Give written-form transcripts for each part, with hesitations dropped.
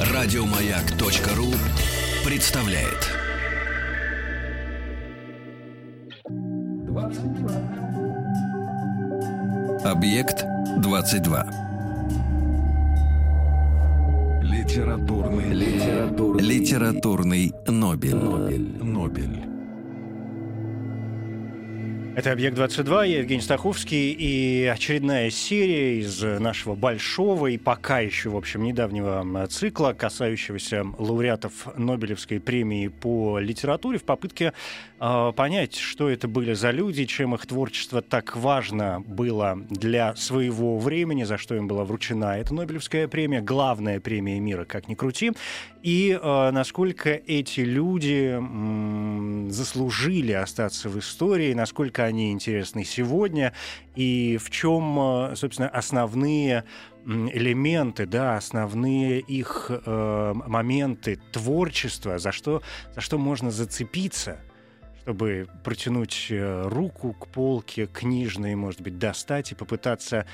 Радиомаяк.ру представляет. 22. Объект 22. Литературный Нобель. Это «Объект-22», я Евгений Стаховский, и очередная серия из нашего большого и пока еще, в общем, недавнего цикла, касающегося лауреатов Нобелевской премии по литературе, в попытке понять, что это были за люди, чем их творчество так важно было для своего времени, за что им была вручена эта Нобелевская премия, главная премия мира, как ни крути, и насколько эти люди заслужили остаться в истории, насколько они интересны сегодня, и в чем, собственно, основные элементы, да, основные их моменты творчества, за что можно зацепиться, чтобы протянуть руку к полке книжной, может быть, достать и попытаться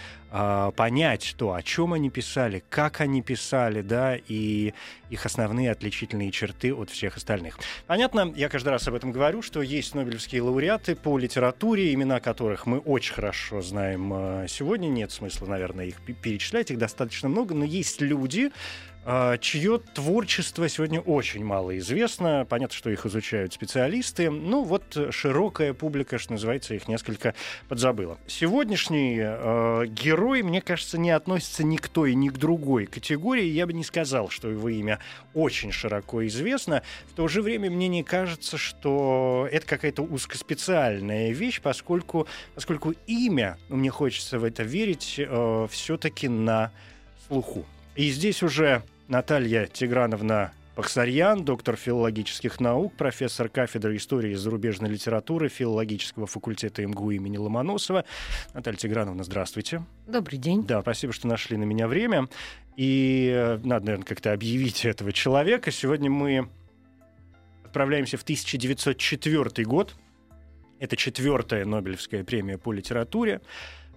понять то, о чем они писали, как они писали, да, и их основные отличительные черты от всех остальных. Понятно, я каждый раз об этом говорю, что есть нобелевские лауреаты по литературе, имена которых мы очень хорошо знаем сегодня. Нет смысла, наверное, их перечислять, их достаточно много, но есть люди, чье творчество сегодня очень мало известно. Понятно, что их изучают специалисты. Ну вот широкая публика, что называется, их несколько подзабыла. Сегодняшний герой, мне кажется, не относится ни к той, ни к другой категории. Я бы не сказал, что его имя очень широко известно. В то же время мне не кажется, что это какая-то узкоспециальная вещь, поскольку имя, мне хочется в это верить, все-таки на слуху. И здесь уже Наталья Тиграновна Пахсарьян, доктор филологических наук, профессор кафедры истории и зарубежной литературы филологического факультета МГУ имени Ломоносова. Наталья Тиграновна, здравствуйте. Добрый день. Да, спасибо, что нашли на меня время. И надо, наверное, как-то объявить этого человека. Сегодня мы отправляемся в 1904 год. Это 4-я Нобелевская премия по литературе.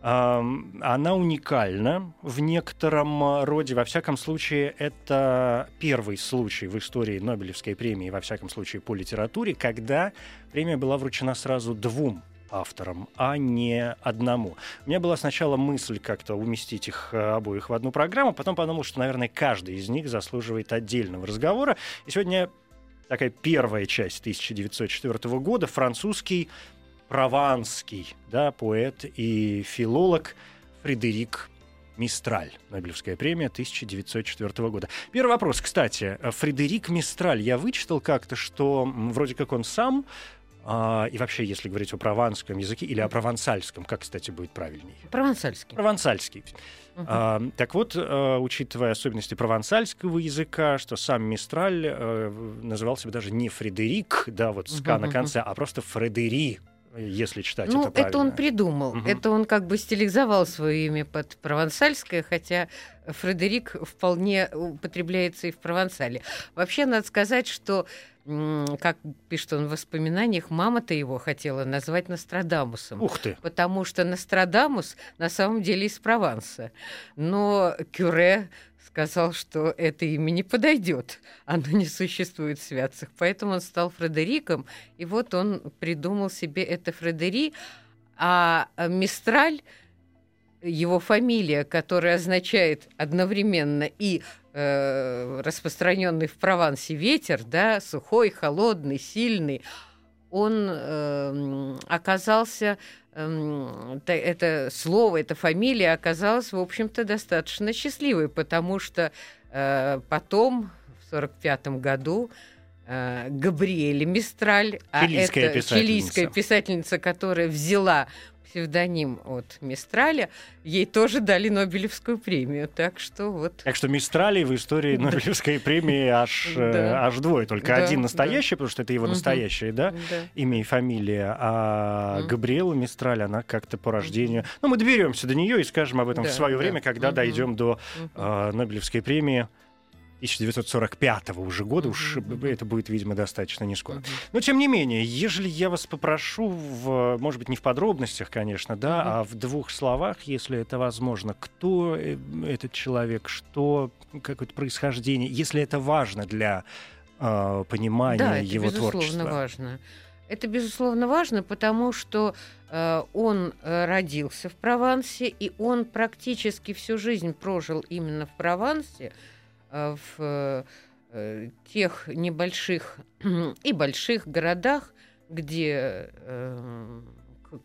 Она уникальна в некотором роде. Во всяком случае, это первый случай в истории Нобелевской премии, во всяком случае, по литературе, когда премия была вручена сразу двум авторам, а не одному. У меня была сначала мысль как-то уместить их обоих в одну программу, потом подумал, что, наверное, каждый из них заслуживает отдельного разговора. И сегодня такая первая часть 1904 года, французский, прованский, да, поэт и филолог Фредерик Мистраль. Нобелевская премия 1904 года. Первый вопрос, кстати. Фредерик Мистраль. Я вычитал как-то, что вроде как он сам, и вообще, если говорить о прованском языке или о провансальском, как, кстати, будет правильнее? Провансальский. Так вот, учитывая особенности провансальского языка, что сам Мистраль называл себя даже не Фредерик, да, вот с «к» на конце, а просто Фредерик. Если читать это правильно. Ну, это он придумал. Это он как бы стилизовал свое имя под провансальское, хотя Фредерик вполне употребляется и в провансале. Вообще, надо сказать, что, как пишет он в воспоминаниях, мама-то его хотела назвать Нострадамусом. Ух ты! Потому что Нострадамус на самом деле из Прованса. Но Кюре сказал, что это имя не подойдет, оно не существует в святцах. Поэтому он стал Фредериком, и вот он придумал себе это Фредери, а Мистраль, его фамилия, которая означает одновременно и распространенный в Провансе ветер, да, сухой, холодный, сильный, он оказался... Это слово, эта фамилия оказалась, в общем-то, достаточно счастливой, потому что потом, в 1945 году, Габриэль Мистраль, чилийская писательница, которая взяла псевдоним от Мистраля, ей тоже дали Нобелевскую премию. Так что вот... Так что Мистралей в истории Нобелевской премии аж двое. Только один настоящий, потому что это его настоящее, да, имя и фамилия. А Габриэла Мистраль, она как-то по рождению... Ну, мы доберемся до нее и скажем об этом в свое время, когда дойдем до Нобелевской премии 1945 уже года, уж это будет, видимо, достаточно нескоро. Но, тем не менее, ежели я вас попрошу, может быть, не в подробностях, конечно, да, а в двух словах, если это возможно, кто этот человек, что, какое-то происхождение, если это важно для понимания его творчества. Да, это безусловно важно. Это, безусловно, важно, потому что он родился в Провансе, и он практически всю жизнь прожил именно в Провансе, в тех небольших и больших городах, где,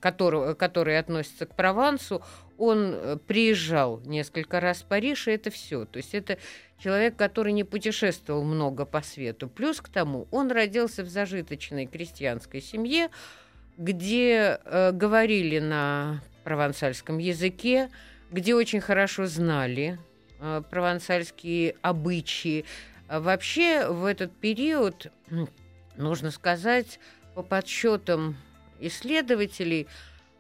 которые относятся к Провансу. Он приезжал несколько раз в Париж, и это все. То есть это человек, который не путешествовал много по свету. Плюс к тому, он родился в зажиточной крестьянской семье, где говорили на провансальском языке, где очень хорошо знали провансальские обычаи. Вообще в этот период, нужно сказать, по подсчетам исследователей,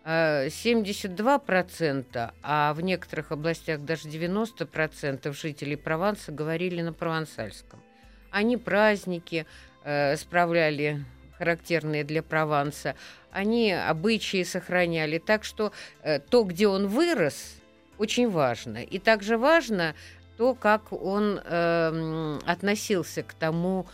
72%, а в некоторых областях даже 90% жителей Прованса говорили на провансальском. Они праздники справляли характерные для Прованса, они обычаи сохраняли. Так что то, где он вырос, очень важно. И также важно то, как он относился к тому,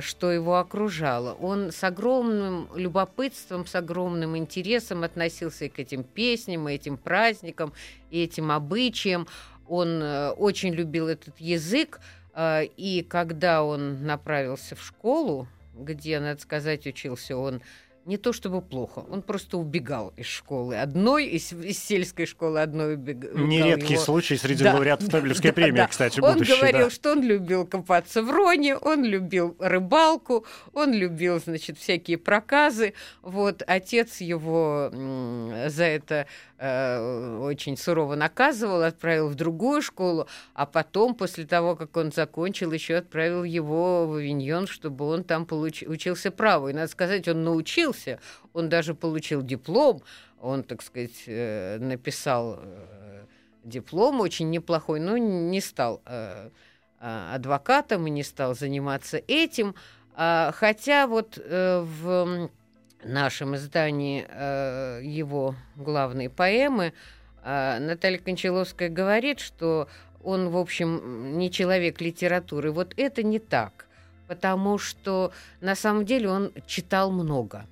что его окружало. Он с огромным любопытством, с огромным интересом относился и к этим песням, и этим праздникам, и этим обычаям. Он очень любил этот язык, и когда он направился в школу, где, надо сказать, учился он не то чтобы плохо, он просто убегал из школы одной, из сельской школы одной убегал. Нередкий случай среди лауреатов Нобелевской премии, кстати, будущей. Он говорил, что он любил копаться в Роне, он любил рыбалку, он любил, значит, всякие проказы. Вот, отец его за это очень сурово наказывал, отправил в другую школу, а потом, после того, как он закончил, еще отправил его в Авиньон, чтобы он там учился праву. И, надо сказать, он научился. Он даже получил диплом, он, так сказать, написал диплом очень неплохой, но не стал адвокатом и не стал заниматься этим. Хотя вот в нашем издании его главные поэмы Наталья Кончаловская говорит, что он, в общем, не человек литературы. Вот это не так, потому что на самом деле он читал много.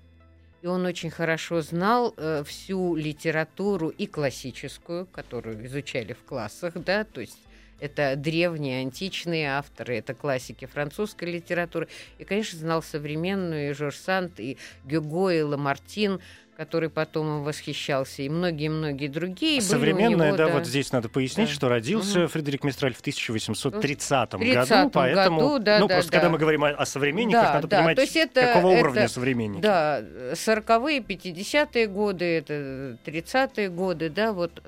И он очень хорошо знал всю литературу, и классическую, которую изучали в классах, да, то есть это древние, античные авторы, это классики французской литературы, и, конечно, знал современную, и Жорж Санд, и Гюго, и Ламартин, который потом им восхищался, и многие-многие другие. Современное, него, да, вот здесь надо пояснить, что родился Фредерик Мистраль в 1830 году, поэтому... когда мы говорим о современниках, надо понимать, какого уровня современники. Да, 40-е, 50-е годы, это 30-е годы, да, вот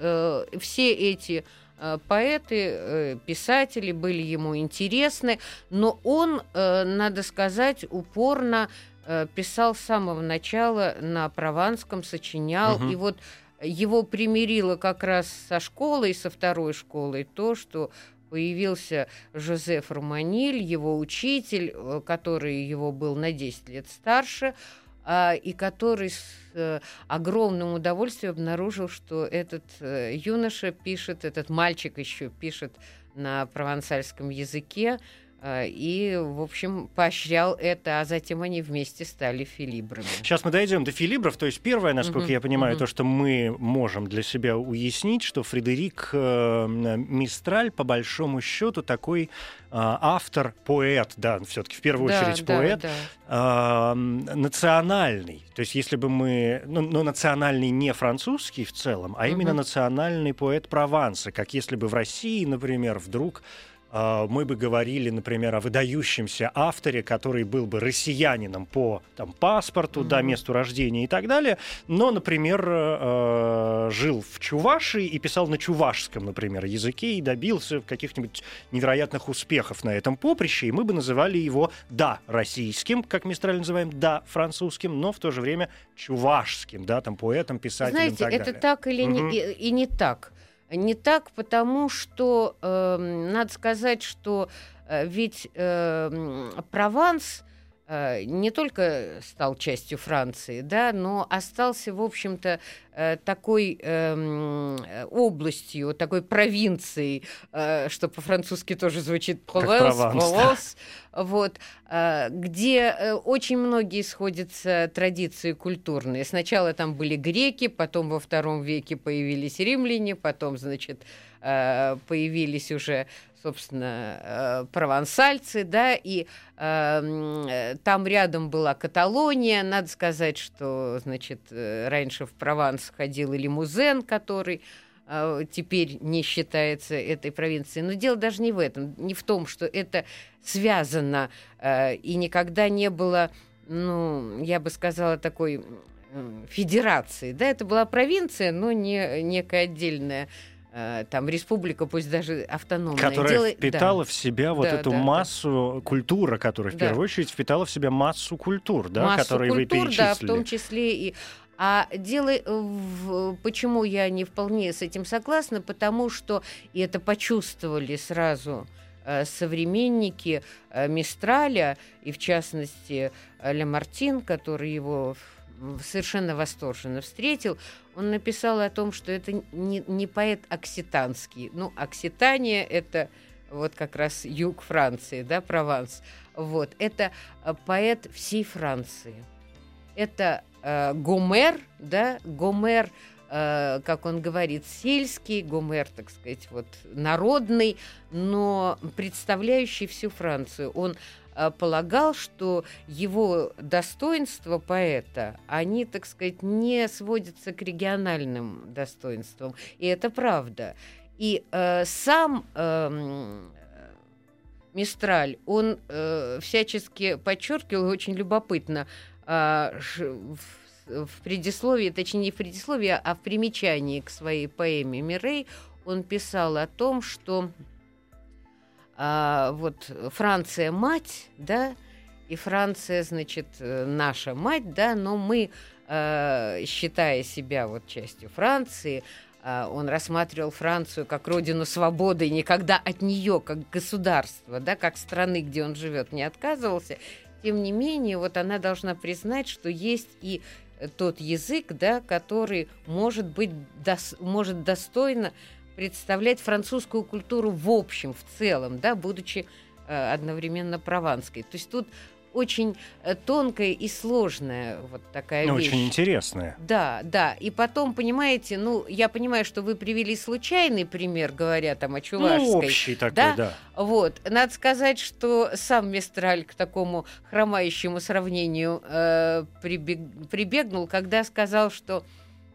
все эти поэты, писатели были ему интересны, но он, надо сказать, упорно писал с самого начала на прованском, сочинял. И вот его примирило как раз со школой, со второй школой, то, что появился Жозеф Руманиль, его учитель, который его был на 10 лет старше, и который с огромным удовольствием обнаружил, что этот юноша пишет, этот мальчик еще пишет на провансальском языке, и, в общем, поощрял это, а затем они вместе стали филибрами. Сейчас мы дойдем до филибров. То есть первое, насколько я понимаю, то, что мы можем для себя уяснить, что Фредерик Мистраль, по большому счету, такой автор, поэт, да, все-таки в первую очередь поэт, национальный. То есть если бы мы... Но национальный не французский в целом, а именно национальный поэт Прованса, как если бы в России, например, вдруг... мы бы говорили, например, о выдающемся авторе, который был бы россиянином по там, паспорту, месту рождения и так далее, но, например, жил в Чувашии и писал на чувашском, например, языке и добился каких-нибудь невероятных успехов на этом поприще, и мы бы называли его, да, российским, как Мистраль называем, да, французским, но в то же время чувашским, да, там, поэтом, писателем. Знаете, и так это далее. Так или не так? Не так, потому что, надо сказать, что Ведь Прованс не только стал частью Франции, да, но остался, в общем-то, такой областью, такой провинцией, что по-французски тоже звучит «Прованс», вот, где очень многие сходятся традиции культурные. Сначала там были греки, потом во II веке появились римляне, потом, значит, появились уже, собственно, провансальцы, да, и там рядом была Каталония. Надо сказать, что, значит, раньше в Прованс ходил и Лимузен, который теперь не считается этой провинцией. Но дело даже не в этом, не в том, что это связано, и никогда не было, ну, я бы сказала, такой федерации, да, это была провинция, но не некая отдельная там республика, пусть даже автономная. Которая впитала в себя вот эту массу культура, которая в первую очередь впитала в себя массу культур, да, массу которые культур, вы перечислили. Да, в том числе и... А дело, почему я не вполне с этим согласна, потому что, и это почувствовали сразу современники Мистраля, и в частности Лемартин, который его совершенно восторженно встретил, он написал о том, что это не поэт окситанский. Ну, Окситания — это вот как раз юг Франции, да, Прованс. Вот. Это поэт всей Франции. Это Гомер, да, Гомер, как он говорит, сельский, Гомер, так сказать, вот, народный, но представляющий всю Францию. Он полагал, что его достоинства поэта, они, так сказать, не сводятся к региональным достоинствам. И это правда. И сам Мистраль, он всячески подчеркивал, очень любопытно, в предисловии, точнее, не в предисловии, а в примечании к своей поэме «Мирей» он писал о том, что вот Франция мать, да, и Франция, значит, наша мать, да, но мы, считая себя вот частью Франции, он рассматривал Францию как родину свободы и никогда от нее, как государства, да, как страны, где он живет, не отказывался. Тем не менее, вот она должна признать, что есть и тот язык, да, который может быть, может достойно представлять французскую культуру в общем, в целом, да, будучи одновременно прованской. То есть тут очень тонкая и сложная вот такая вещь. Очень интересная. Да, да. И потом, понимаете, ну, я понимаю, что вы привели случайный пример, говоря там о Чувашской. Ну, общий такой, да. Вот. Надо сказать, что сам Мистраль к такому хромающему сравнению прибегнул, когда сказал, что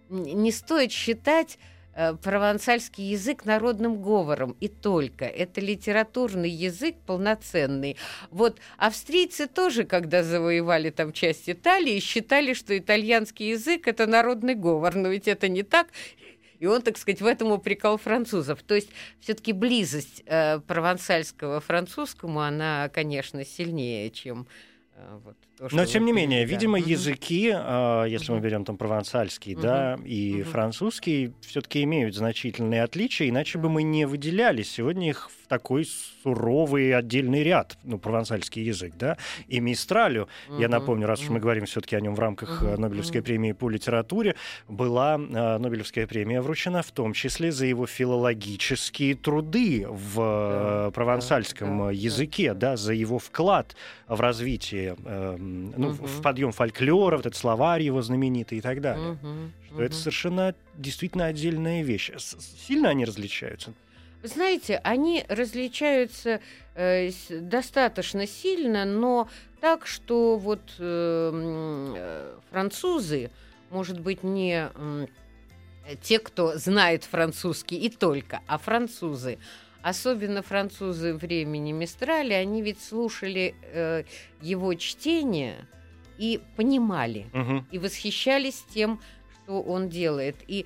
не стоит считать провансальский язык народным говором, и только. Это литературный язык полноценный. Вот австрийцы тоже, когда завоевали там часть Италии, считали, что итальянский язык — это народный говор, но ведь это не так. И он, так сказать, в этом упрекал французов. То есть все-таки близость провансальского французскому, она, конечно, сильнее, чем... Вот, то, но, тем не менее, видимо, языки, если мы берем там провансальский, да, и французский, все-таки имеют значительные отличия, иначе бы мы не выделяли сегодня их в такой суровый отдельный ряд, ну, провансальский язык, да, и Мистралю, я напомню, раз уж мы говорим все-таки о нем в рамках Нобелевской премии по литературе, была Нобелевская премия вручена в том числе за его филологические труды в провансальском языке, да, за его вклад в развитие, ну, в подъем фольклора, вот этот словарь его знаменитый и так далее. Что это совершенно действительно отдельная вещь. Сильно они различаются? Вы знаете, они различаются достаточно сильно, но так, что вот французы, может быть, не те, кто знает французский и только, а французы, особенно французы времени Мистраля, они ведь слушали его чтение и понимали, и восхищались тем, что он делает. И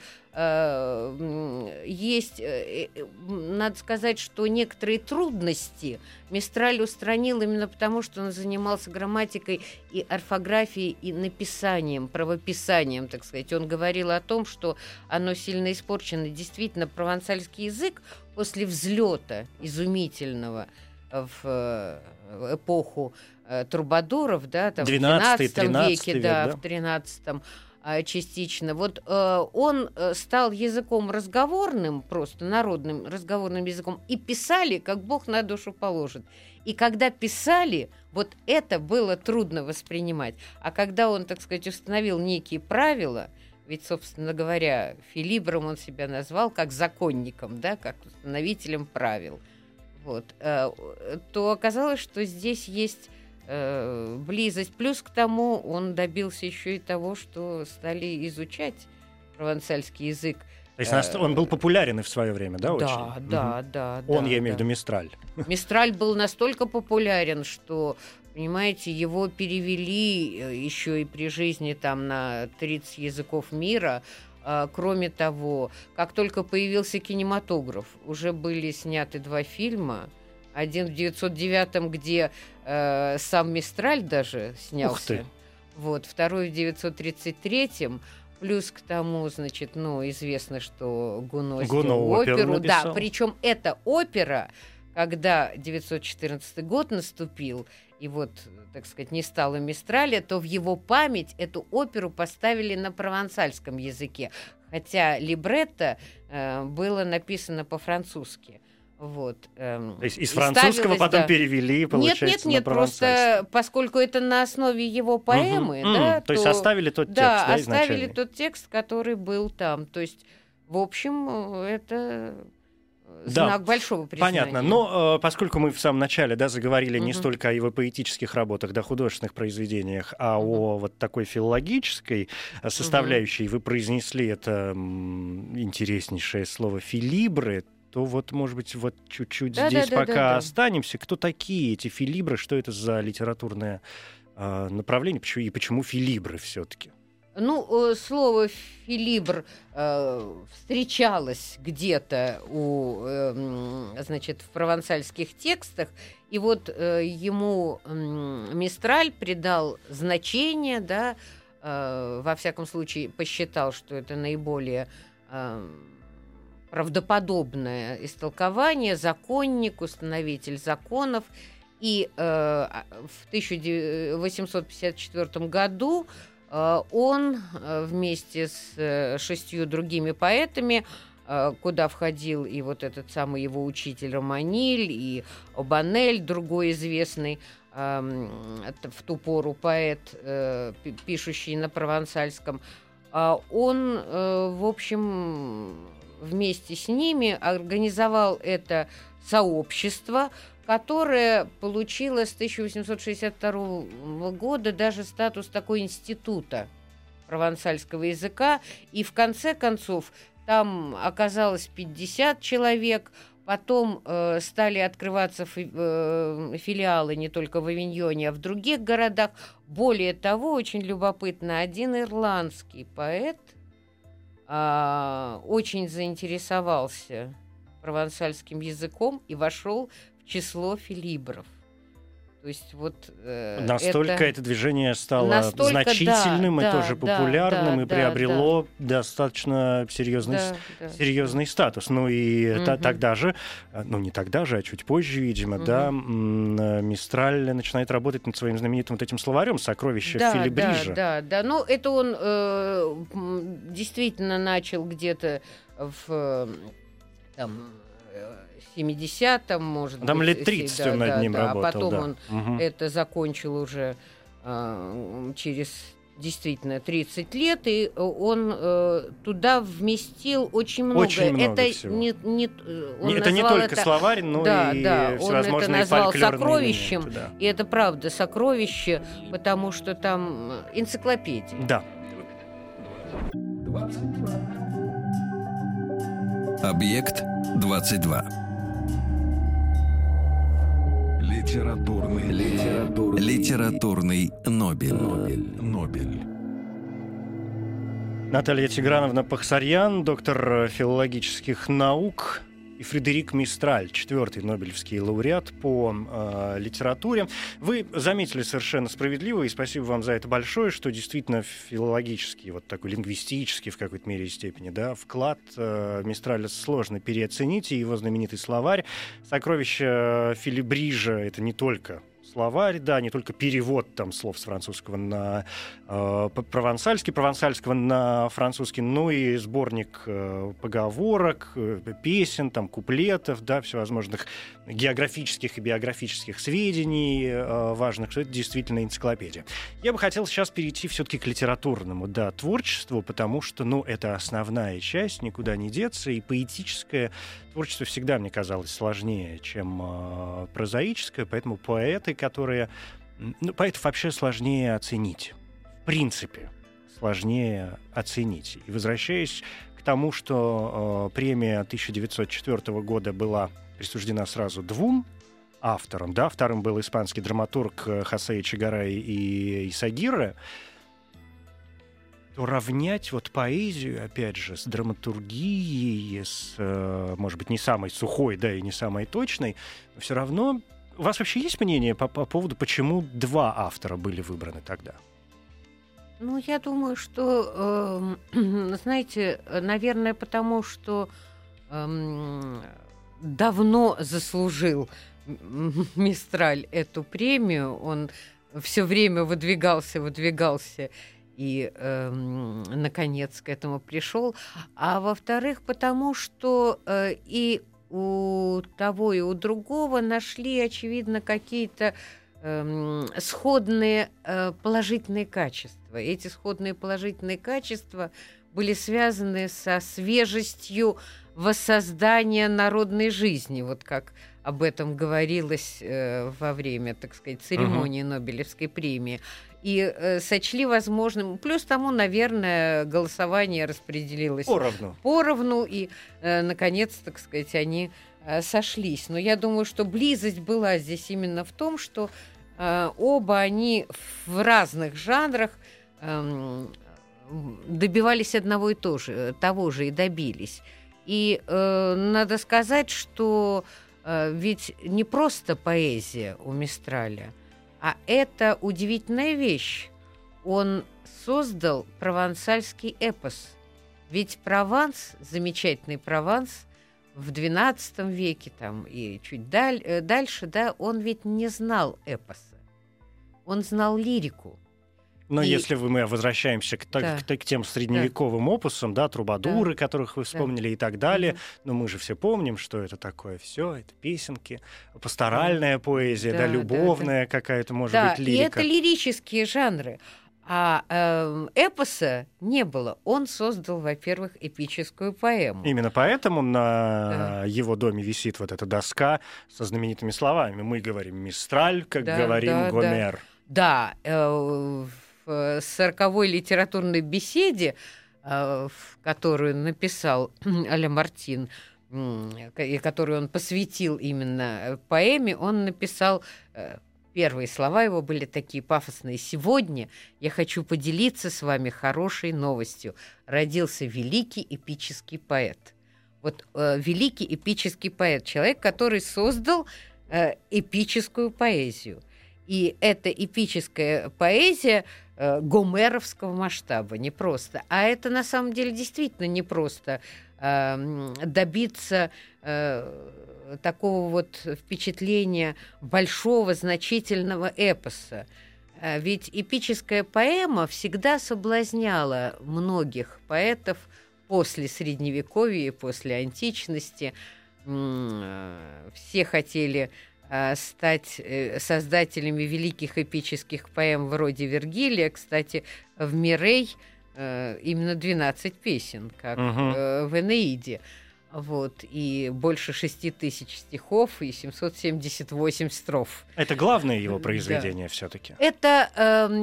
есть, надо сказать, что некоторые трудности Мистраль устранил именно потому, что он занимался грамматикой и орфографией, и написанием, правописанием, так сказать. Он говорил о том, что оно сильно испорчено. Действительно, провансальский язык после взлета изумительного в эпоху трубадуров, да, там, в 12 веке, век, да, в 13-м частично. Вот он стал языком разговорным, просто народным разговорным языком, и писали, как Бог на душу положит. И когда писали, вот это было трудно воспринимать. А когда он, так сказать, установил некие правила, ведь, собственно говоря, Филибром он себя назвал как законником, да, как установителем правил, вот, то оказалось, что здесь есть близость. Плюс к тому он добился еще и того, что стали изучать провансальский язык. То есть он был популярен и в свое время, да, очень? Да, да, да. Он, я имею в виду, Мистраль. Мистраль был настолько популярен, что, понимаете, его перевели еще и при жизни там на 30 языков мира. Кроме того, как только появился кинематограф, уже были сняты 2 фильма. Один в 909-м, где сам Мистраль даже снялся. Вот, второй в 933-м. Плюс к тому, значит, ну, известно, что Гуно сделал оперу. Да, причем эта опера, когда 914 год наступил, и вот, так сказать, не стало Мистраля, то в его память эту оперу поставили на провансальском языке. Хотя либретто было написано по-французски. Вот. То есть из французского потом перевели, получается, нет, на провансальский. Просто поскольку это на основе его поэмы, да, то есть оставили тот текст, да, оставили тот текст, который был там. То есть, в общем, это знак большого признания. Понятно. Но поскольку мы в самом начале, да, заговорили не столько о его поэтических работах, да, художественных произведениях, а о вот такой филологической составляющей, вы произнесли это интереснейшее слово «филибры», то вот, может быть, вот чуть-чуть останемся. Кто такие эти филибры? Что это за литературное направление? И почему филибры все-таки? Ну, слово «филибр» встречалось где-то значит, в провансальских текстах. И вот ему Мистраль придал значение, да, во всяком случае посчитал, что это наиболее правдоподобное истолкование, законник, установитель законов. И в 1854 году он вместе с 6 другими поэтами, куда входил и вот этот самый его учитель Руманиль, и Обанель, другой известный в ту пору поэт, пишущий на провансальском, он, в общем, вместе с ними организовал это сообщество, которое получило с 1862 года даже статус такой института провансальского языка. И в конце концов там оказалось 50 человек. Потом стали открываться филиалы не только в Авиньоне, а в других городах. Более того, очень любопытно, один ирландский поэт очень заинтересовался провансальским языком и вошел в число филибров. То есть вот настолько это движение стало значительным, и тоже популярным, и приобрело достаточно серьезный статус. Ну и тогда же, ну не тогда же, а чуть позже, видимо, да, Мистраль начинает работать над своим знаменитым вот этим словарем «Сокровища Фелибрижа». Да. Ну это он действительно начал где-то в там 70-м, может там быть. Там лет 30 он над ним работал. А потом он это закончил уже через действительно 30 лет, и он туда вместил очень много. Очень много это всего. Это не только словарь, но и всевозможные фольклорные. Он это назвал сокровищем, и это правда сокровище, потому что там энциклопедия. Да. 22. Объект 22. Литературный Нобель. Наталья Тиграновна Пахсарьян, доктор филологических наук, и Фредерик Мистраль, четвертый нобелевский лауреат по литературе. Вы заметили совершенно справедливо, и спасибо вам за это большое, что действительно филологический, вот такой лингвистический в какой-то мере и степени, да, вклад Мистраля сложно переоценить, и его знаменитый словарь «Сокровища Фелибрижа» — это не только словарь, да, не только перевод там слов с французского на провансальский, провансальского на французский, но и сборник поговорок, песен, там, куплетов, да, всевозможных географических и биографических сведений важных, что это действительно энциклопедия. Я бы хотел сейчас перейти все-таки к литературному, да, творчеству, потому что, ну, это основная часть, никуда не деться, и поэтическое творчество всегда мне казалось сложнее, чем прозаическое, поэтому поэты, которые... Ну, поэтов вообще сложнее оценить. В принципе, сложнее оценить. И возвращаясь к тому, что премия 1904 года была присуждена сразу двум авторам, да, вторым был испанский драматург Хосе Эчегарай и Эйсагирре, то равнять вот поэзию, опять же, с драматургией, с, может быть, не самой сухой, да, и не самой точной, но все равно... У вас вообще есть мнение по поводу, почему два автора были выбраны тогда? Ну, я думаю, что, знаете, наверное, потому что давно заслужил Мистраль эту премию. Он все время выдвигался и, наконец, к этому пришел. А во-вторых, потому что и у того и у другого нашли, очевидно, какие-то сходные положительные качества. Эти сходные положительные качества были связаны со свежестью воссоздания народной жизни, вот как об этом говорилось во время, так сказать, церемонии Нобелевской премии. И сочли возможным. Плюс тому, наверное, голосование распределилось поровну и, наконец, так сказать, они сошлись. Но я думаю, что близость была здесь именно в том, что оба они в разных жанрах добивались одного и того же и добились. И надо сказать, что ведь не просто поэзия у Мистраля, а это удивительная вещь. Он создал провансальский эпос. Ведь Прованс, замечательный Прованс, в XII веке там, и чуть дальше, да, он ведь не знал эпоса. Он знал лирику. Но если мы возвращаемся к тем средневековым опусам, да, трубадуры, которых вы вспомнили, и так далее, но мы же все помним, что это такое все, это песенки, пасторальная поэзия, да, любовная какая-то, может быть, лирика. И это лирические жанры. А эпоса не было. Он создал, во-первых, эпическую поэму. Именно поэтому на его доме висит вот эта доска со знаменитыми словами. Мы говорим Мистраль, как говорим Гомер. Да, в 40-й литературной беседе, которую написал Аля Мартин, и которую он посвятил именно поэме, он написал... Первые слова его были такие пафосные. «Сегодня я хочу поделиться с вами хорошей новостью. Родился великий эпический поэт». Вот великий эпический поэт, человек, который создал эпическую поэзию. И это эпическая поэзия гомеровского масштаба, непросто. А это, на самом деле, действительно непросто добиться такого вот впечатления большого, значительного эпоса. Ведь эпическая поэма всегда соблазняла многих поэтов после Средневековья и после античности. Все хотели... стать создателями великих эпических поэм вроде Вергилия. Кстати, в Мирей именно 12 песен, как в «Энеиде». Вот, и больше 6000 стихов и 778 строф. Это главное его произведение все-таки? Это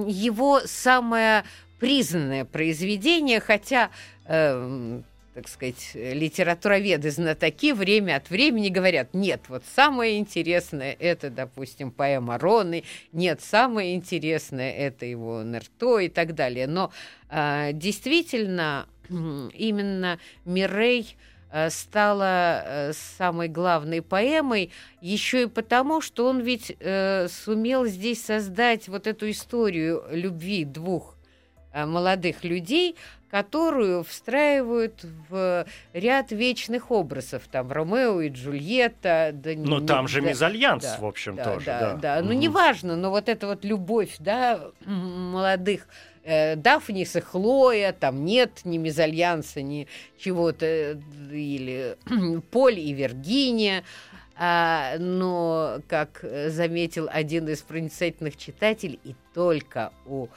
его самое признанное произведение, хотя... так сказать, литературоведы-знатоки время от времени говорят, нет, вот самое интересное — это, допустим, поэма Роны, нет, самое интересное — это его Нерто и так далее. Но действительно именно Мирей стала самой главной поэмой, еще и потому, что он ведь сумел здесь создать вот эту историю любви двух молодых людей, которую встраивают в ряд вечных образов. Там Ромео и Джульетта. Да, но не, там же да, мезальянс, да, в общем, да, тоже. Да, да. Да. Ну, неважно, но вот эта вот любовь, да, молодых Дафнис и Хлоя, там нет ни мезальянса, ни чего-то, или Поль и Виргиния. Но, как заметил один из проницательных читателей, и только у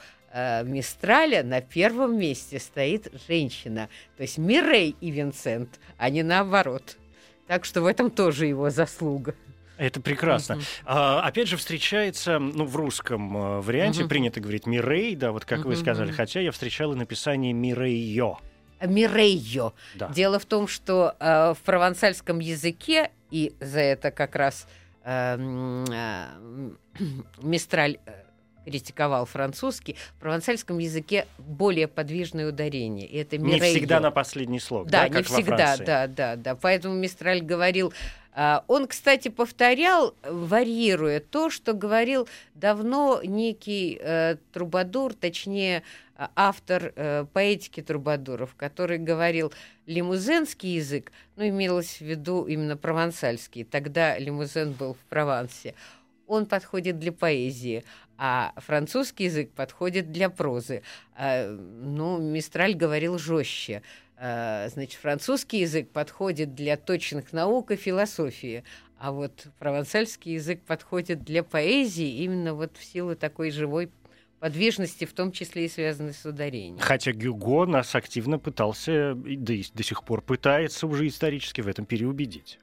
Мистраля на первом месте стоит женщина. То есть Мирей и Винцент, а не наоборот. Так что в этом тоже его заслуга. Это прекрасно. Опять же, встречается, ну, в русском варианте принято говорить Мирей, да, вот как вы сказали, хотя я встречала написание Мирейо. Мирейо. Да. Дело в том, что в провансальском языке, и за это как раз Мистраль критиковал французский, в провансальском языке более подвижное ударение. И это Мирейо. Не всегда на последний слог, да, да, как во Франции. Да, не всегда, да, да, да. Поэтому Мистраль говорил... Он, кстати, повторял, варьируя то, что говорил давно некий трубадур, точнее, автор поэтики трубадуров, который говорил лимузенский язык, ну, имелось в виду именно провансальский, тогда лимузен был в Провансе, он подходит для поэзии, а французский язык подходит для прозы. Ну, Мистраль говорил жестче. Значит, французский язык подходит для точных наук и философии, а вот провансальский язык подходит для поэзии именно вот в силу такой живой подвижности, в том числе и связанной с ударением. Хотя Гюго нас активно пытался, да и до сих пор пытается уже исторически в этом переубедить.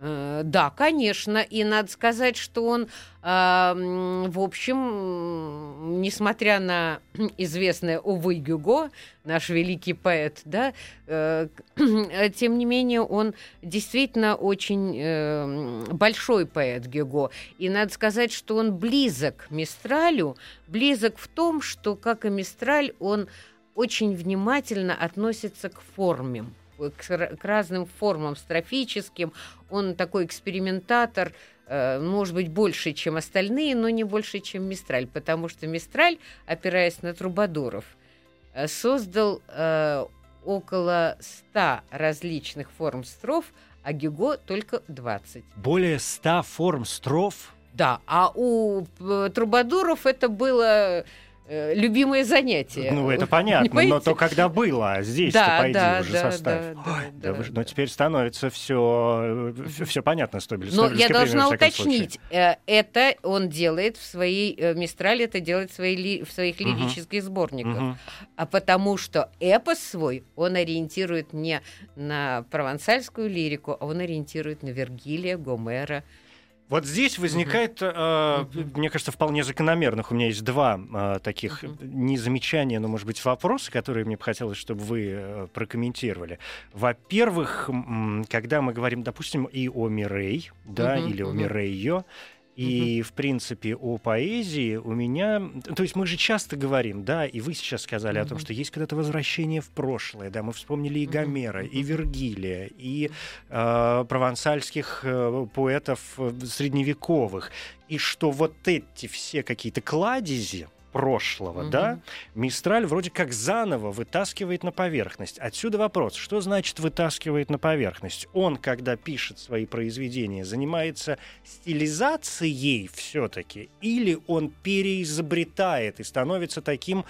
Да, конечно, и надо сказать, что он, в общем, несмотря на известное, увы, Гюго, наш великий поэт, да, тем не менее он действительно очень большой поэт Гюго, и надо сказать, что он близок к Мистралю, близок в том, что, как и Мистраль, он очень внимательно относится к форме, к разным формам строфическим. Он такой экспериментатор, может быть, больше, чем остальные, но не больше, чем Мистраль, потому что Мистраль, опираясь на трубадуров, создал около 100 различных форм строф, а Гюго только 20. Более 100 форм строф? Да, а у трубадуров это было... любимое занятие. Ну, это понятно, но то, когда было, а здесь-то да, пойди да, уже да, составь. Да, ой, да, да, да. Но теперь становится все понятно. Но я должна уточнить, это он делает в своей... Мистраль это делает в своих лирических сборниках. А потому что эпос свой он ориентирует не на провансальскую лирику, а он ориентирует на Вергилия, Гомера. Вот здесь возникает, мне кажется, вполне закономерных. У меня есть два таких не замечания, но, может быть, вопроса, которые мне бы хотелось, чтобы вы прокомментировали. Во-первых, когда мы говорим, допустим, и о Мирей, да, или о Мирейо, и, в принципе, о поэзии у меня... То есть мы же часто говорим, да, и вы сейчас сказали о том, что есть когда-то возвращение в прошлое, да, мы вспомнили и Гомера, и Вергилия, и провансальских поэтов средневековых, и что вот эти все какие-то кладези прошлого, да, Мистраль вроде как заново вытаскивает на поверхность. Отсюда вопрос, что значит вытаскивает на поверхность? Он, когда пишет свои произведения, занимается стилизацией все-таки, или он переизобретает и становится таким,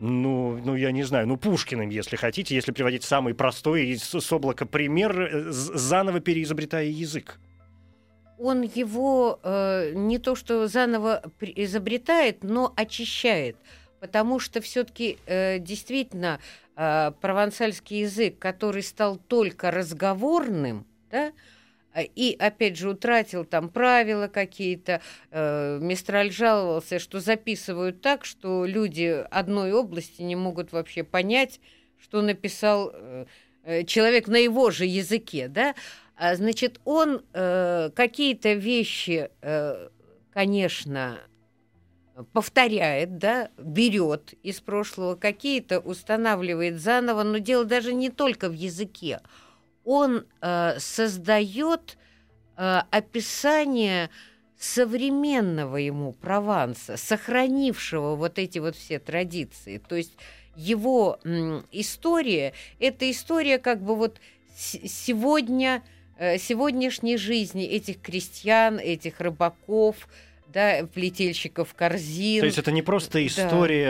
ну, я не знаю, ну, Пушкиным, если хотите, если приводить самый простой с облака пример, заново переизобретая язык? Он его не то что заново изобретает, но очищает, потому что все-таки действительно провансальский язык, который стал только разговорным, да, и, опять же, утратил там правила какие-то. Мистраль жаловался, что записывают так, что люди одной области не могут вообще понять, что написал человек на его же языке, да. Значит, он какие-то вещи, конечно, повторяет, да, берет из прошлого, какие-то устанавливает заново, но дело даже не только в языке. он создает описание современного ему Прованса, сохранившего вот эти вот все традиции. То есть его история – это история как бы вот сегодняшней жизни этих крестьян, этих рыбаков, да, плетельщиков корзин. То есть это не просто история,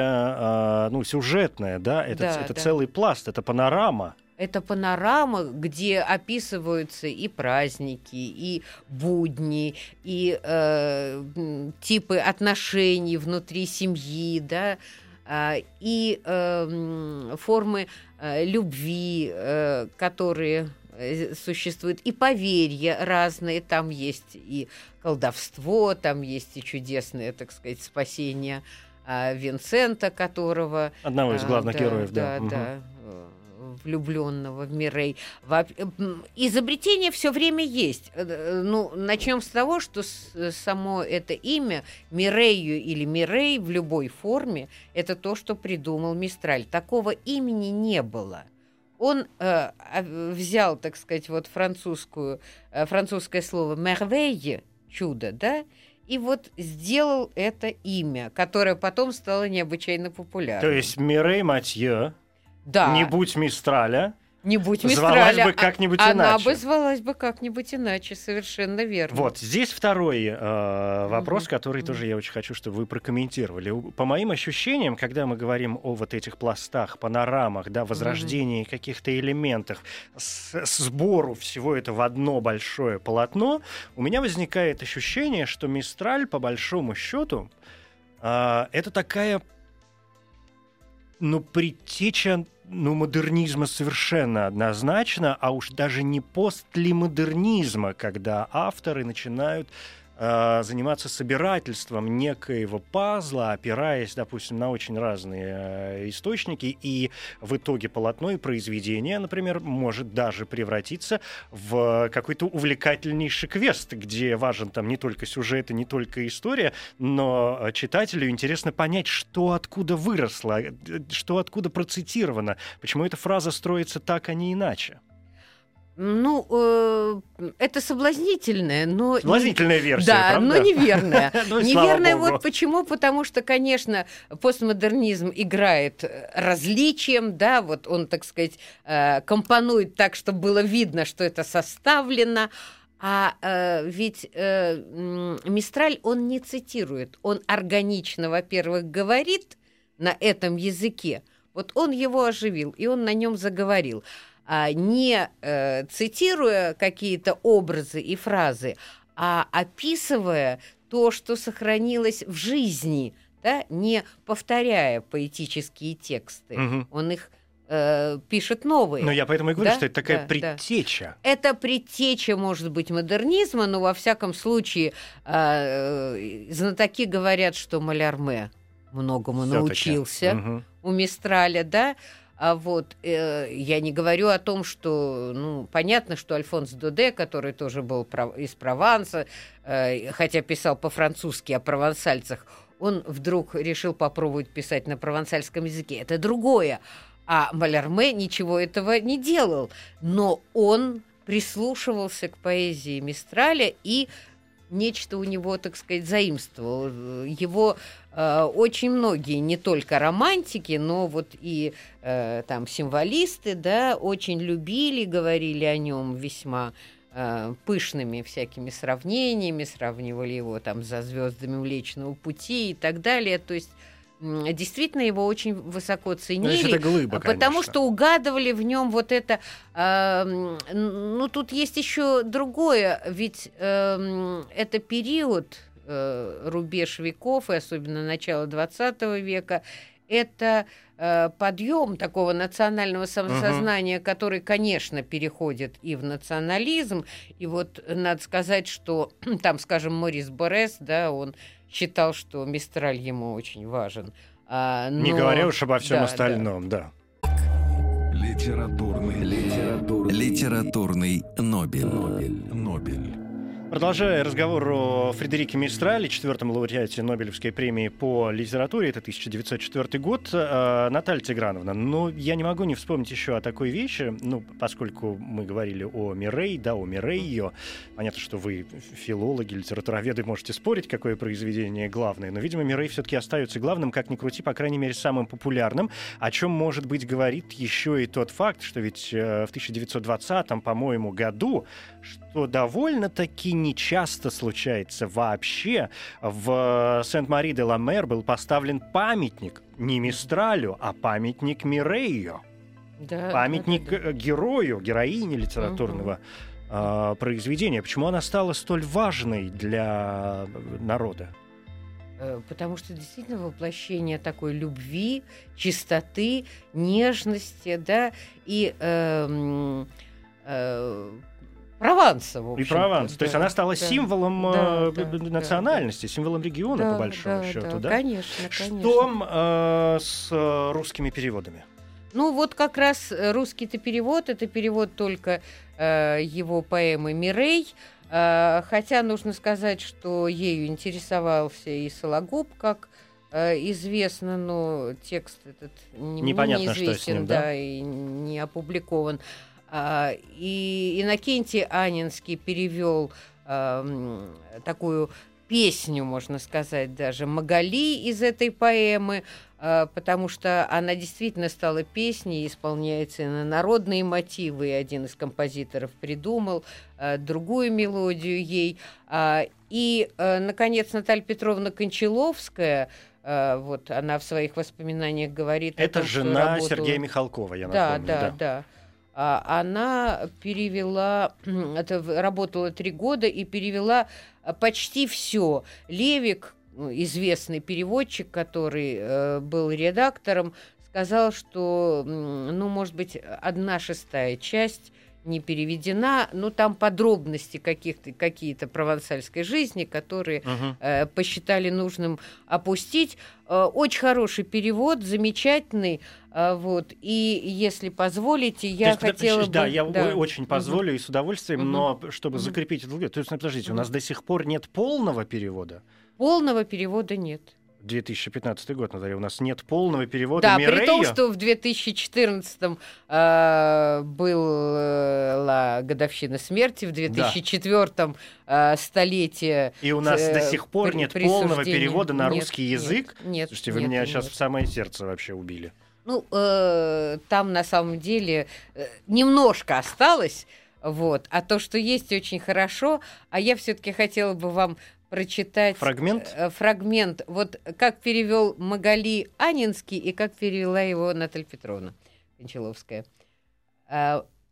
да, сюжетная, да? Это целый пласт, это панорама. Это панорама, где описываются и праздники, и будни, и типы отношений внутри семьи, да, и формы любви, которые существуют, и поверья разные. Там есть и колдовство, там есть и чудесное, так сказать, спасение Винцента, которого... Одного из главных героев, да. Да, влюбленного в Мирей. Изобретение все время есть. Начнем с того, что само это имя Мирейо или Мирей в любой форме — это то, что придумал Мистраль. Такого имени не было. Он взял, так сказать, вот французское слово «мервейе» — «чудо», да? И вот сделал это имя, которое потом стало необычайно популярным. То есть Мирей Матье... Да. Не будь Мистраля, звалась бы как-нибудь иначе. Она бы звалась бы как-нибудь иначе, совершенно верно. Вот, здесь второй вопрос, который тоже я очень хочу, чтобы вы прокомментировали. По моим ощущениям, когда мы говорим о вот этих пластах, панорамах, да, возрождении каких-то элементах, сбору всего этого в одно большое полотно, у меня возникает ощущение, что Мистраль, по большому счету, это такая... предтеча, модернизма совершенно однозначно, а уж даже не постлимодернизма, когда авторы начинают заниматься собирательством некоего пазла, опираясь, допустим, на очень разные источники, и в итоге полотно и произведение, например, может даже превратиться в какой-то увлекательнейший квест, где важен там не только сюжет и не только история, но читателю интересно понять, что откуда выросло, что откуда процитировано, почему эта фраза строится так, а не иначе. Это соблазнительная, но... Соблазнительная версия, да, правда? Да, но неверная. Неверная вот почему, потому что, конечно, постмодернизм играет различием, да, вот он, так сказать, компонует так, чтобы было видно, что это составлено, а ведь Мистраль, он не цитирует, он органично, во-первых, говорит на этом языке, вот он его оживил, и он на нем заговорил. Не цитируя какие-то образы и фразы, а описывая то, что сохранилось в жизни, да, не повторяя поэтические тексты. Угу. Он их пишет новые. Но я поэтому и говорю, да? Что это такая предтеча. Да. Это предтеча, может быть, модернизма, но во всяком случае знатоки говорят, что Малларме многому всё-таки научился у Мистраля, да. А вот я не говорю о том, что, понятно, что Альфонс Дуде, который тоже был из Прованса, хотя писал по-французски о провансальцах, он вдруг решил попробовать писать на провансальском языке. Это другое. А Малларме ничего этого не делал. Но он прислушивался к поэзии Мистраля и нечто у него, так сказать, заимствовало. Его очень многие, не только романтики, но вот и символисты, да, очень любили, говорили о нем весьма пышными всякими сравнениями, сравнивали его со звездами Млечного Пути и так далее. То есть действительно его очень высоко ценили, глыба, потому что угадывали в нем вот это. Тут есть еще другое, ведь это период, рубеж веков, и особенно начало XX века, это подъем такого национального самосознания, который, конечно, переходит и в национализм. И вот надо сказать, что там, скажем, Морис Баррес, да, он считал, что Мистраль ему очень важен. Не говоря уж обо всем остальном, да. Литературный Нобель. Продолжая разговор о Фредерике Мистрале, четвертом лауреате Нобелевской премии по литературе, это 1904 год, Наталья Тиграновна, ну, я не могу не вспомнить еще о такой вещи, ну, поскольку мы говорили о Мирейо, понятно, что вы, филологи, литературоведы, можете спорить, какое произведение главное, но, видимо, Мирей все-таки остается главным, как ни крути, по крайней мере, самым популярным, о чем, может быть, говорит еще и тот факт, что ведь в 1920, по-моему, году, что довольно-таки не часто случается вообще, в Сент-Мари-де-ла-Мер был поставлен памятник не Мистралю, а памятник Мирейо. Да, памятник герою, героине литературного произведения. Почему она стала столь важной для народа? Потому что действительно воплощение такой любви, чистоты, нежности, да, и Прованса, в общем. И Прованс. Да, то есть она стала символом национальности, символом региона, по большому счету. Да, конечно. Что с русскими переводами? Ну, вот как раз русский-то перевод, это перевод только его поэмы «Мирей», хотя нужно сказать, что ею интересовался и Сологуб, как известно, но текст этот неизвестен, да, и не опубликован. И Иннокентий Анненский перевел такую песню, можно сказать, даже «Магали» из этой поэмы, потому что она действительно стала песней, исполняется на народные мотивы, и один из композиторов придумал другую мелодию ей. И, наконец, Наталья Петровна Кончаловская, вот она в своих воспоминаниях говорит... Это жена Сергея Михалкова, я напомню. Да. Она перевела, работала 3 года и перевела почти все. Левик, известный переводчик, который был редактором, сказал, что, ну, может быть, 1/6 часть не переведена, но там подробности какие-то провансальской жизни, которые посчитали нужным опустить. Очень хороший перевод, замечательный. Вот. И если позволите, я хотела бы... Да, я очень позволю и с удовольствием, но чтобы закрепить это... То есть, подождите, у нас до сих пор нет полного перевода? Полного перевода нет. 2015 год, Наталья, у нас нет полного перевода Мирейо. Да, при том, что в 2014 была годовщина смерти, в 2004 столетие... И у нас до сих пор нет полного перевода на русский язык? Нет. Слушайте, вы меня сейчас в самое сердце вообще убили. Ну, там на самом деле немножко осталось, вот, а то, что есть, очень хорошо. А я все-таки хотела бы вам прочитать фрагмент, вот как перевел Магали Анинский и как перевела его Наталья Петровна Кончаловская.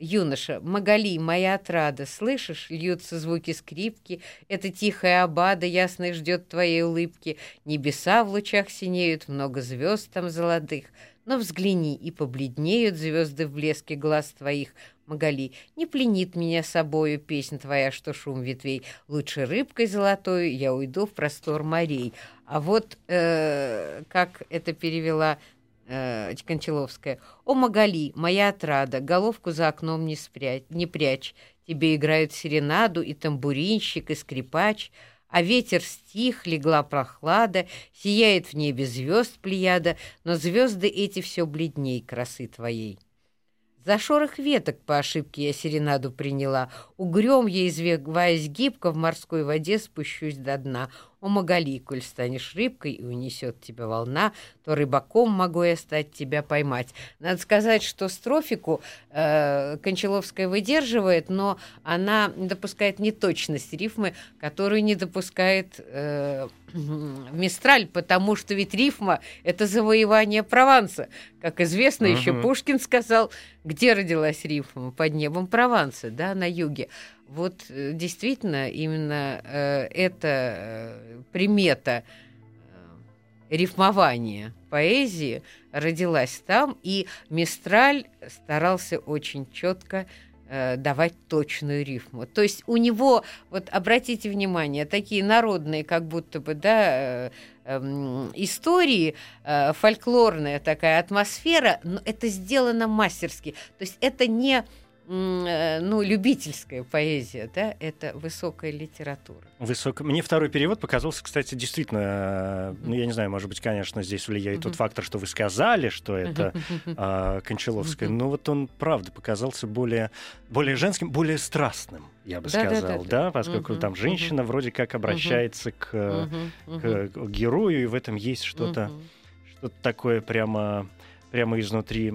«Юноша, Магали, моя отрада, слышишь, льются звуки скрипки, эта тихая абада ясно ждет твоей улыбки, небеса в лучах синеют, много звезд там золотых, но взгляни, и побледнеют звезды в блеске глаз твоих, Магали, не пленит меня собою песнь твоя, что шум ветвей, лучше рыбкой золотой я уйду в простор морей». А вот как это перевела Кончаловская. «О, Магали, моя отрада, головку за окном не прячь. Тебе играют серенаду и тамбуринщик, и скрипач. А ветер стих, легла прохлада, сияет в небе звезд плеяда, но звезды эти все бледней красы твоей. За шорох веток по ошибке я серенаду приняла. Угрём я, извиваясь гибко, в морской воде спущусь до дна. О, Магали, коль станешь рыбкой и унесет тебя волна, то рыбаком могу я стать тебя поймать». Надо сказать, что строфику Кончаловская выдерживает, но она допускает неточность рифмы, которую не допускает Мистраль, потому что ведь рифма — это завоевание Прованса. Как известно, еще Пушкин сказал, где родилась рифма? Под небом Прованса, да, на юге. Вот действительно именно эта примета рифмования поэзии родилась там, и Мистраль старался очень четко давать точную рифму. То есть у него, вот обратите внимание, такие народные, как будто бы, да, истории, фольклорная такая атмосфера, но это сделано мастерски. То есть это не ну, любительская поэзия, да, это высокая литература. Мне второй перевод показался, кстати, действительно, ну, я не знаю, может быть, конечно, здесь влияет тот фактор, что вы сказали, что это Кончаловская, но вот он, правда, показался более женским, более страстным, я бы сказал, да, поскольку там женщина вроде как обращается к герою, и в этом есть что-то такое прямо изнутри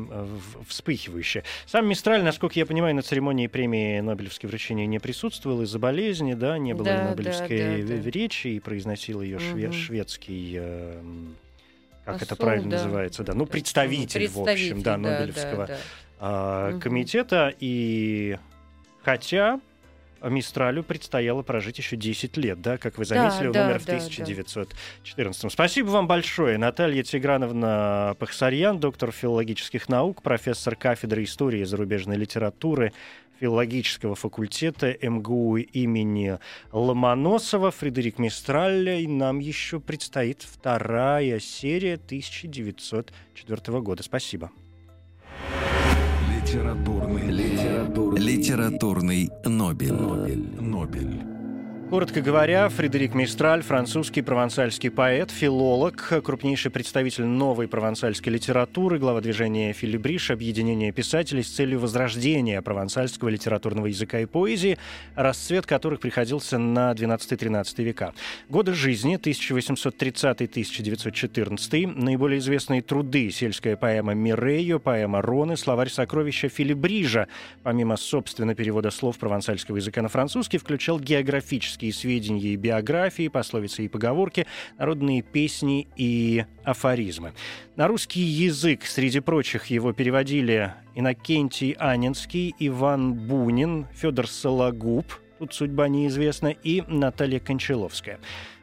вспыхивающее. Сам Мистраль, насколько я понимаю, на церемонии премии Нобелевского вручения не присутствовал из-за болезни, да, не было Нобелевской речи, и произносил ее шведский, как посол, это правильно называется, да, ну, представитель, в общем, да, Нобелевского комитета, и хотя Мистралю предстояло прожить еще 10 лет, да, как вы заметили, он умер в 1914. Спасибо вам большое. Наталья Тиграновна Пахсарьян, доктор филологических наук, профессор кафедры истории и зарубежной литературы филологического факультета МГУ имени Ломоносова. Фредерик Мистраль. И нам еще предстоит вторая серия 1904 года. Спасибо. Литературный Нобель. Коротко говоря, Фредерик Мистраль, французский провансальский поэт, филолог, крупнейший представитель новой провансальской литературы, глава движения «Фелибриж», объединение писателей с целью возрождения провансальского литературного языка и поэзии, расцвет которых приходился на 12-13 века. Годы жизни 1830-1914, наиболее известные труды: сельская поэма «Мирейо», поэма «Роны», словарь «Сокровища Фелибрижа», помимо собственного перевода слов провансальского языка на французский, включал географические сведения и биографии, пословицы и поговорки, народные песни и афоризмы. На русский язык, среди прочих, его переводили Иннокентий Анненский, Иван Бунин, Федор Сологуб, тут судьба неизвестна, и Наталья Кончаловская.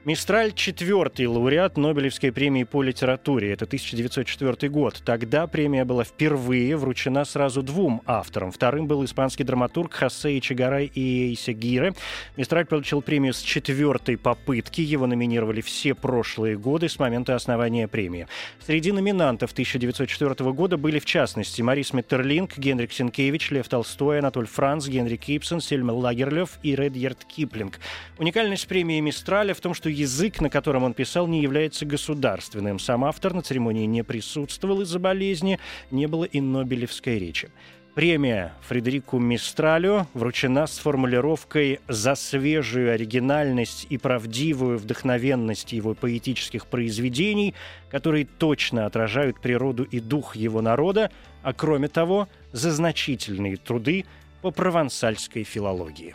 Мистраль — четвертый лауреат Нобелевской премии по литературе. Это 1904 год. Тогда премия была впервые вручена сразу двум авторам. Вторым был испанский драматург Хосе Эчегарай и Эйсагирре. Мистраль получил премию с четвертой попытки. Его номинировали все прошлые годы с момента основания премии. Среди номинантов 1904 года были, в частности, Морис Метерлинк, Генрик Сенкевич, Лев Толстой, Анатоль Франс, Генри Кипсон, Сельман Лагерлев и Редьярд Киплинг. Уникальность премии Мистраля в том, что язык, на котором он писал, не является государственным. Сам автор на церемонии не присутствовал из-за болезни, не было и Нобелевской речи. Премия Фредерику Мистралю вручена с формулировкой «за свежую оригинальность и правдивую вдохновенность его поэтических произведений, которые точно отражают природу и дух его народа, а кроме того, за значительные труды по провансальской филологии».